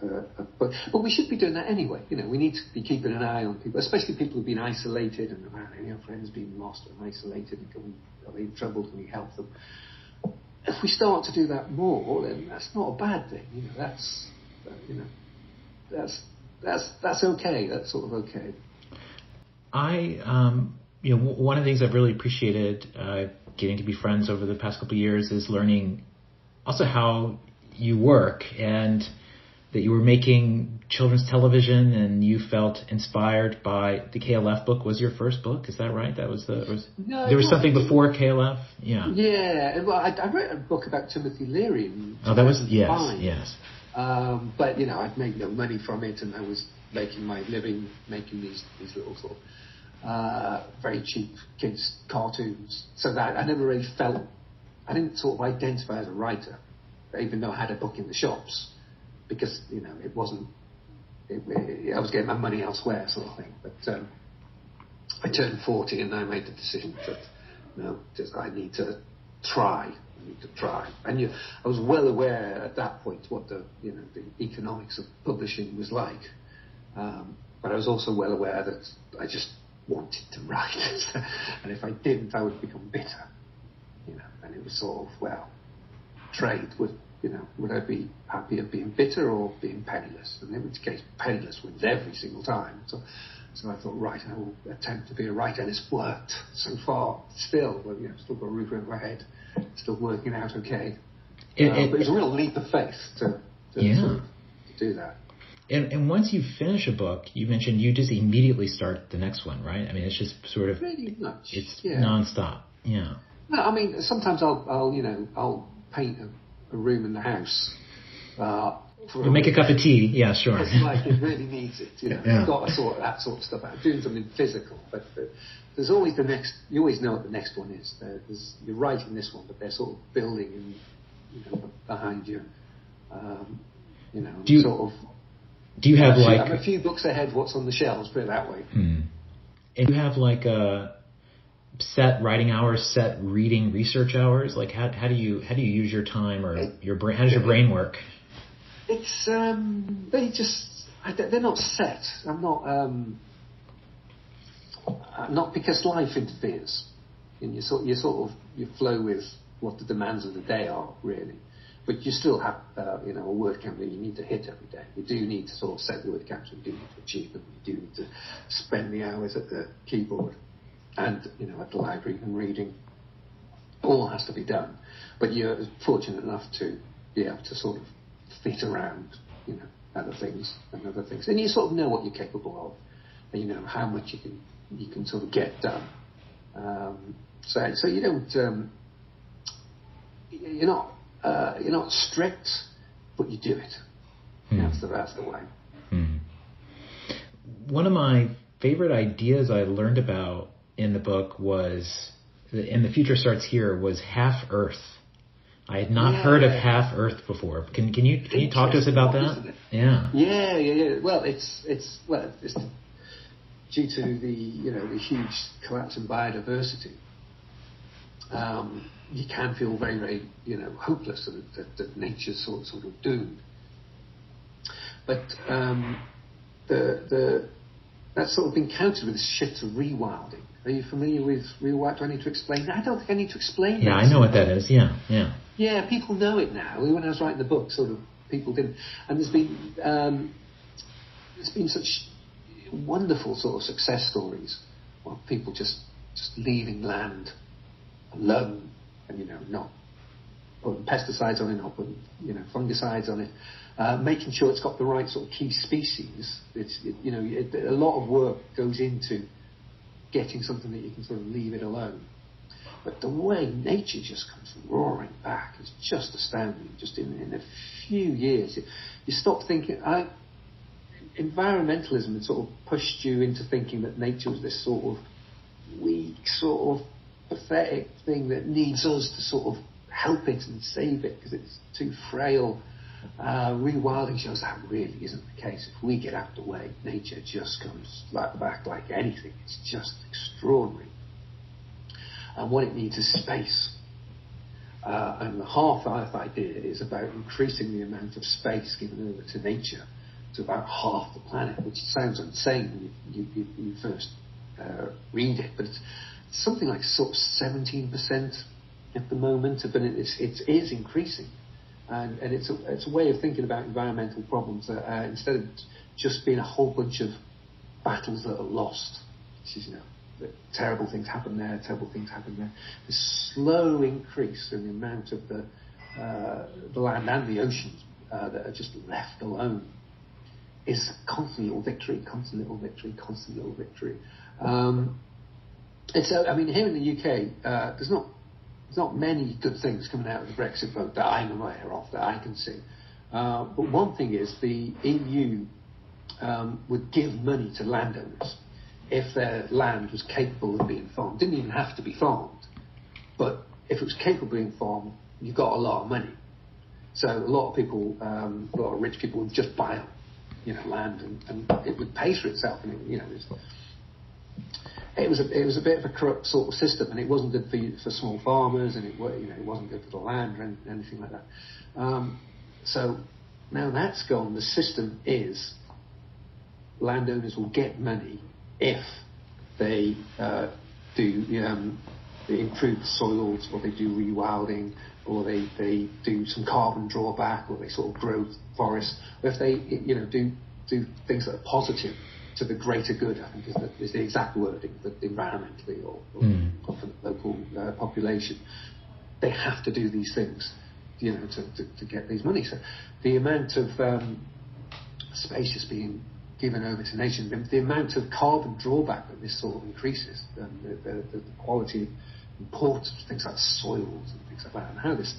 a, a but but we should be doing that anyway. You know, we need to be keeping an eye on people, especially people who've been isolated and around, you know, friends being lost and isolated, and are they in trouble? Can we help them? if we start to do that more, then that's not a bad thing. You know, that's you know, that's that's that's okay. That's sort of okay. I um, you know, one of the things I've really appreciated uh, getting to be friends over the past couple of years is learning also how you work, and that you were making children's television, and you felt inspired by the K L F book. Was your first book? Is that right? That was the was, no, there was no, something before K L F. Yeah. Yeah. Well, I, I read a book about Timothy Leary. In oh, that was yes, yes. Um, but you know, I'd made no money from it, and I was making my living making these these little sort of uh, very cheap kids cartoons. So that I never really felt. I didn't sort of identify as a writer, even though I had a book in the shops. Because you know it wasn't, it, it, I was getting my money elsewhere, sort of thing. But um, I turned forty, and I made the decision that you know, just I need to try, I need to try. And you, I was well aware at that point what the you know the economics of publishing was like, um, but I was also well aware that I just wanted to write, and if I didn't, I would become bitter, you know. And it was sort of well, trade would. You know, would I be happier being bitter or being penniless? And in which case, penniless wins every single time. So, so I thought, right, I will attempt to be a writer, and it's worked so far. Still, you know, still got a roof over my head, still working out okay. It, uh, it, but it's a real leap of faith to, to, yeah. to, to do that. And, and once you finish a book, you mentioned you just immediately start the next one, right? I mean, it's just sort of pretty much, it's yeah. nonstop. Yeah. No, I mean, sometimes I'll, I'll, you know, I'll paint a. a room in the house. Uh, for we'll a make week. a cup of tea, yeah, sure. It's like it really needs it, you know. Yeah. You've got to sort that sort of stuff out, doing something physical. But, but there's always the next, you always know what the next one is. There's, you're writing this one, but they're sort of building in, you know, behind you. Um, you know, do you, sort of. Do you have actually, like. I'm a few books ahead of what's on the shelves, put it that way. Hmm. And you have like a. set writing hours, set reading research hours? Like how how do you how do you use your time or it, your brain? How does your brain work? It's um they just they're not set. I'm not um not because life interferes, and you sort you sort of you flow with what the demands of the day are really, but you still have uh, you know a word count that you need to hit every day. You do need to sort of set word counts. You do need to achieve them. You do need to spend the hours at the keyboard. And you know, at the library and reading, all has to be done. But you're fortunate enough to be able to sort of fit around, you know, other things and other things. And you sort of know what you're capable of, and you know how much you can you can sort of get done. Um, so so you don't um, you're not uh, you're not strict, but you do it. Mm. That's the that's the way. Mm. One of my favorite ideas I learned about. In the book was, and the future starts here, was Half Earth. I had not yeah, heard of Half Earth before. Can can you can you talk to us about that? Yeah. Yeah, yeah, yeah. Well, it's it's well, it's due to the you know the huge collapse in biodiversity. Um, you can feel very very you know hopeless that that, that nature's sort sort of doomed. But um, the the that's sort of been countered with this shift to rewilding. Are you familiar with rewilding? Do I need to explain that? I don't think I need to explain that. Yeah, I know what that is. Yeah, yeah. Yeah, people know it now. When I was writing the book, sort of people didn't. And there's been um, there's been such wonderful sort of success stories of people just just leaving land alone, and you know, not putting pesticides on it, not putting you know fungicides on it, uh, making sure it's got the right sort of key species. It's it, you know it, a lot of work goes into getting something that you can sort of leave it alone. But the way nature just comes roaring back is just astounding. Just in, in a few years, it, you stop thinking. I, environmentalism had sort of pushed you into thinking that nature was this sort of weak, sort of pathetic thing that needs us to sort of help it and save it because it's too frail. Uh, rewilding shows that really isn't the case. If we get out of the way, nature just comes like, back like anything. It's just extraordinary. And what it needs is space. Uh, and the Half Earth idea is about increasing the amount of space given over to nature to about half the planet, which sounds insane when you, you, you first uh, read it, but it's something like sort of seventeen percent at the moment, but it's, it's, it is increasing. And, and it's, a, it's a way of thinking about environmental problems that, uh, instead of just being a whole bunch of battles that are lost, which is, you know, that terrible things happen there, terrible things happen there. The slow increase in the amount of the, uh, the land and the oceans uh, that are just left alone is constant little victory, constant little victory, constant little victory. Um, and so, I mean, here in the U K, uh, there's not there's not many good things coming out of the Brexit vote that I'm aware of, that I can see. Uh, but one thing is the E U um, would give money to landowners if their land was capable of being farmed. Didn't even have to be farmed, but if it was capable of being farmed, you got a lot of money. So a lot of people, um, a lot of rich people would just buy up, you know, land, and, and it would pay for itself. And it, you know, it was a, it was a bit of a corrupt sort of system, and it wasn't good for for small farmers, and it you know it wasn't good for the land or anything like that. Um, so now that's gone. The system is landowners will get money if they uh, do um, they improve the soils, or they do rewilding, or they, they do some carbon drawback, or they sort of grow forests, or if they you know do do things that are positive to the greater good, I think is the, is the exact wording, that environmentally or, or, mm. or for the local uh, population, they have to do these things, you know, to, to, to get these money. So the amount of um, space is being given over to nations, the amount of carbon drawback that this sort of increases, um, the, the, the quality of importance of things like soils and things like that, and how this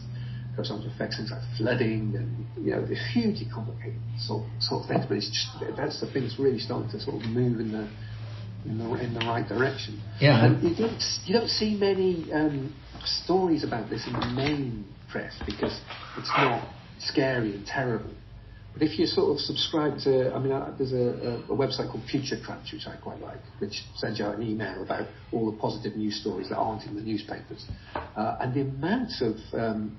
goes on to affect things like flooding and, you know, the hugely complicated sort, sort of things, but it's just, that's the thing that's really starting to sort of move in the in the, in the right direction. Yeah. And you don't, you don't see many um, stories about this in the main press because it's not scary and terrible. But if you sort of subscribe to, I mean, uh, there's a, a, a website called Future Crunch, which I quite like, which sends you out an email about all the positive news stories that aren't in the newspapers. Uh, and the amount of um,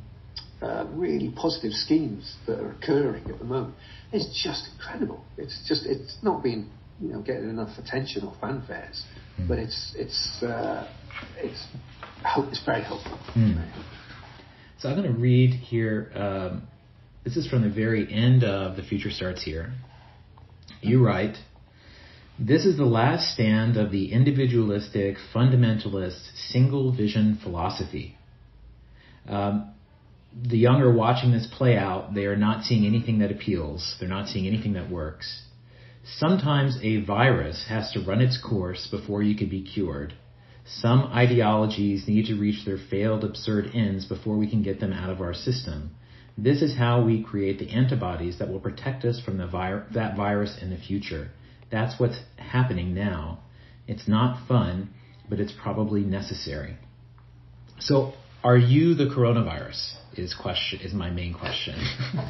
uh, really positive schemes that are occurring at the moment is just incredible. It's just, it's not been, you know, getting enough attention or fanfares, mm. but it's, it's, uh, it's, I hope it's very helpful. Mm. So I'm going to read here. Um This is from the very end of The Future Starts Here. You write, "This is the last stand of the individualistic, fundamentalist, single-vision philosophy. Um, the young are watching this play out. They are not seeing anything that appeals. They're not seeing anything that works. Sometimes a virus has to run its course before you can be cured. Some ideologies need to reach their failed, absurd ends before we can get them out of our system. This is how we create the antibodies that will protect us from the vir- that virus in the future. That's what's happening now. It's not fun, but it's probably necessary." So, are you the coronavirus? Is question is my main question. well,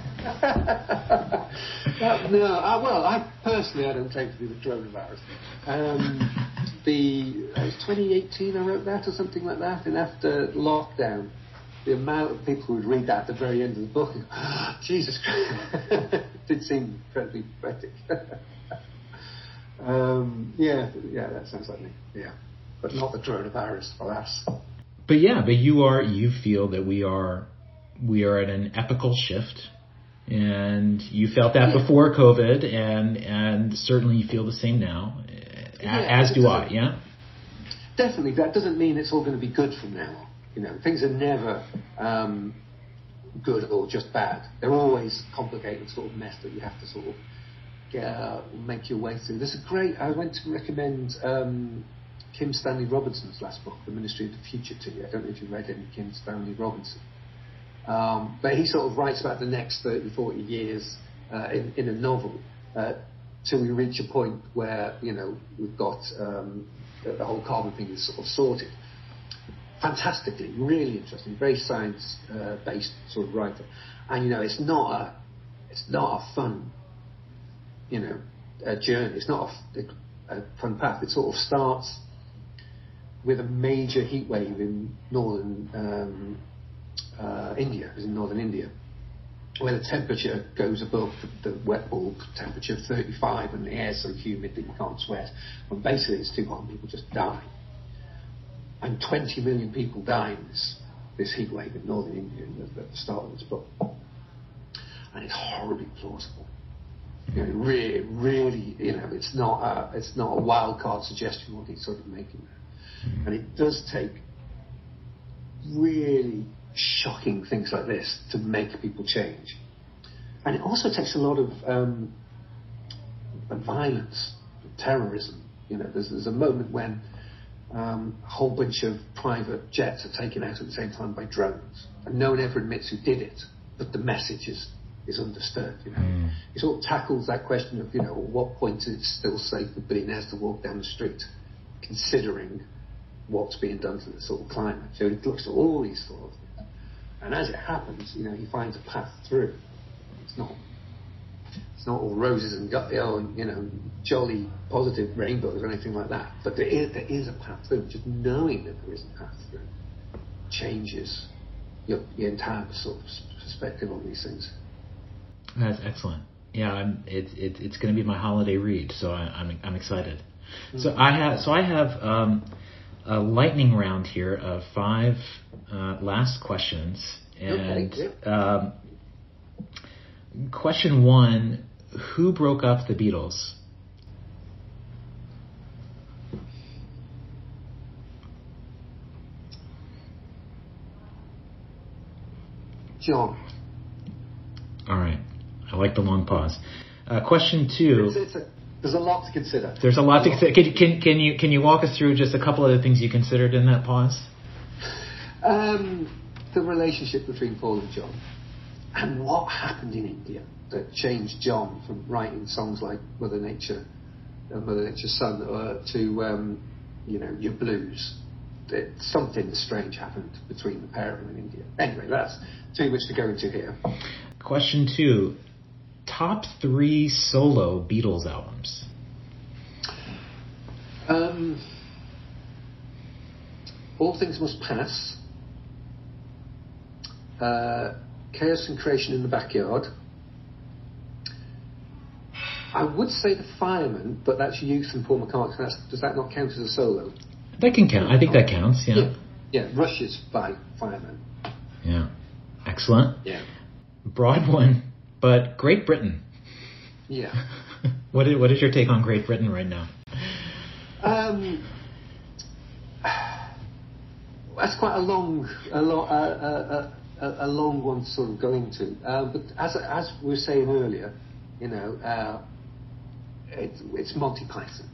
no, I, well, I personally I don't claim to be the coronavirus. Um, the it was twenty eighteen I wrote that or something like that, and after lockdown, the amount of people who would read that at the very end of the book, oh, Jesus Christ, it did seem incredibly poetic. um, yeah, yeah, that sounds like me. Yeah, but not the coronavirus, alas. But yeah, but you are, you feel that we are, we are at an epochal shift, and you felt that yeah. before COVID, and and certainly you feel the same now, yeah, as do I. Yeah, definitely. That doesn't mean it's all going to be good from now on. You know, things are never um, good or just bad. They're always complicated sort of mess that you have to sort of get, uh, make your way through. There's a great, I went to recommend um, Kim Stanley Robinson's last book, The Ministry of the Future, to you. I don't know if you've read any Kim Stanley Robinson. Um, but he sort of writes about the next thirty, forty years uh, in, in a novel uh, till we reach a point where, you know, we've got um, the whole carbon thing is sort of sorted. Fantastically, really interesting, very science-based uh, sort of writer, and you know it's not a, it's not a fun, you know, a journey. It's not a, a fun path. It sort of starts with a major heat wave in northern um, uh, India, it was in northern India, where the temperature goes above the, the wet bulb temperature of thirty-five, and the air's so humid that you can't sweat. And basically, it's too hot, and people just die. And twenty million people die in this this heat wave in northern India at the start of this book. And it's horribly plausible. You know, it really, it really, you know, it's not a, it's not a wild card suggestion what he's sort of making there. And it does take really shocking things like this to make people change. And it also takes a lot of um, violence, terrorism. You know, there's, there's a moment when um, a whole bunch of private jets are taken out at the same time by drones, and no one ever admits who did it, but the message is, is understood. You know, mm. It sort of tackles that question of, you know, at what point is it still safe for billionaires to walk down the street, considering what's being done to the sort of climate. So he looks at all these sort of things, and as it happens, you know, he finds a path through. It's not, it's not all roses and gut, oh, and, you know, jolly positive rainbows or anything like that. But there is, there is a path through. Just knowing that there is a path through changes your, your entire sort of perspective on these things. That's excellent. Yeah, I'm, it, it, it's going to be my holiday read, so I, I'm I'm excited. Mm-hmm. So I have so I have um, a lightning round here of five uh, last questions, and. Okay, yeah. um, Question one, who broke up the Beatles? John. All right. I like the long pause. Uh, question two. It's, it's a, there's a lot to consider. There's a lot to consider. Can, can, can, you, can you walk us through just a couple of the things you considered in that pause? Um, the relationship between Paul and John. And what happened in India that changed John from writing songs like Mother Nature, uh, Mother Nature's Son, uh, to, um, you know, Your Blues? It, something strange happened between the pair of them in India. Anyway, that's too much to go into here. Question two, top three solo Beatles albums. Um, All Things Must Pass. Uh... Chaos and Creation in the Backyard. I would say The Fireman, but that's Youth and Paul McCartney. That's, does that not count as a solo? That can count. I think that counts, yeah. Yeah, yeah. Rushes by Fireman. Yeah. Excellent. Yeah. Broad one, but Great Britain. Yeah. What is, what is your take on Great Britain right now? Um... That's quite a long... a long, uh, uh, uh, A, a long one to sort of go into, uh, but as as we were saying earlier, you know, uh, it, it's Monty Python.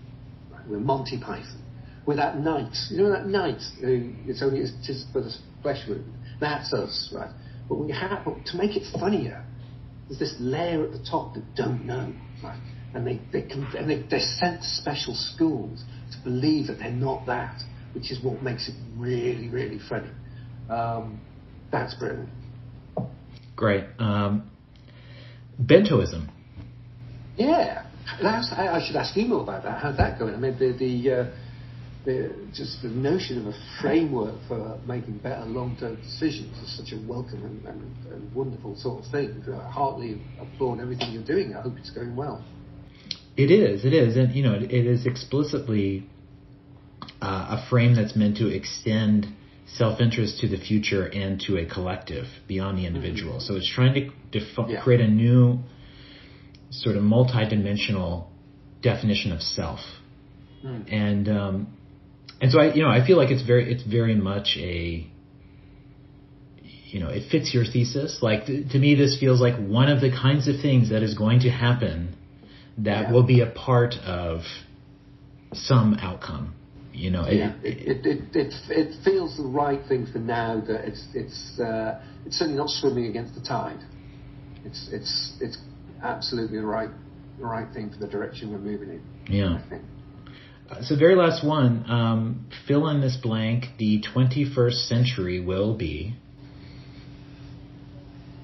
Right? We're Monty Python. We're that knight, you know, that knight who it's only it's tis but a flesh wound. That's us, right? But we have to make it funnier. There's this layer at the top that don't know, right? And they they can, and they they're sent to special schools to believe that they're not that, which is what makes it really really funny. Um, That's brilliant. Great. Um, Bentoism. Yeah, I, I should ask you more about that. How's that going? I mean, the the, uh, the just the notion of a framework for making better long-term decisions is such a welcome and, and, and wonderful sort of thing. I heartily applaud everything you're doing. I hope it's going well. It is. It is, and you know, it, it is explicitly uh, a frame that's meant to extend self-interest to the future and to a collective beyond the individual. Mm-hmm. So it's trying to defi- yeah. create a new sort of multidimensional definition of self. Mm. And, um, and so I, you know, I feel like it's very, it's very much a, you know, it fits your thesis. Like th- to me, this feels like one of the kinds of things that is going to happen that yeah. will be a part of some outcome. You know, yeah, it, it, it, it, it, it feels the right thing for now. That it's it's uh, it's certainly not swimming against the tide. It's it's it's absolutely the right the right thing for the direction we're moving in. Yeah. I think. Uh, so very last one. Um, fill in this blank. The twenty-first century will be.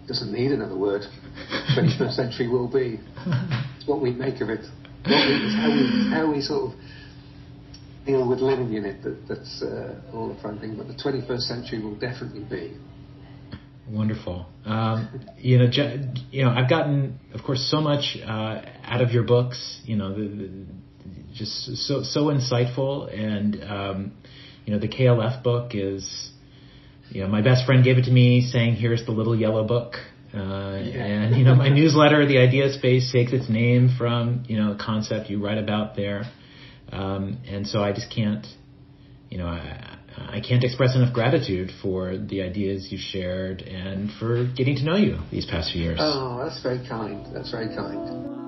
Doesn't need another word. twenty-first century will be. It's what we make of it. What we, it's how we how we sort of. You know, with living in it, that, that's uh, all the fun thing. But the twenty-first century will definitely be wonderful. Um, you know, Je- you know, I've gotten, of course, so much uh, out of your books. You know, the, the, just so so insightful, and um, you know, the K L F book is you know, my best friend gave it to me saying, here's the little yellow book. Uh, and, you know, my newsletter, The Ideaspace, takes its name from, you know, the concept you write about there. Um, and so I just can't, you know, I, I can't express enough gratitude for the ideas you shared and for getting to know you these past few years. Oh, that's very kind. That's very kind.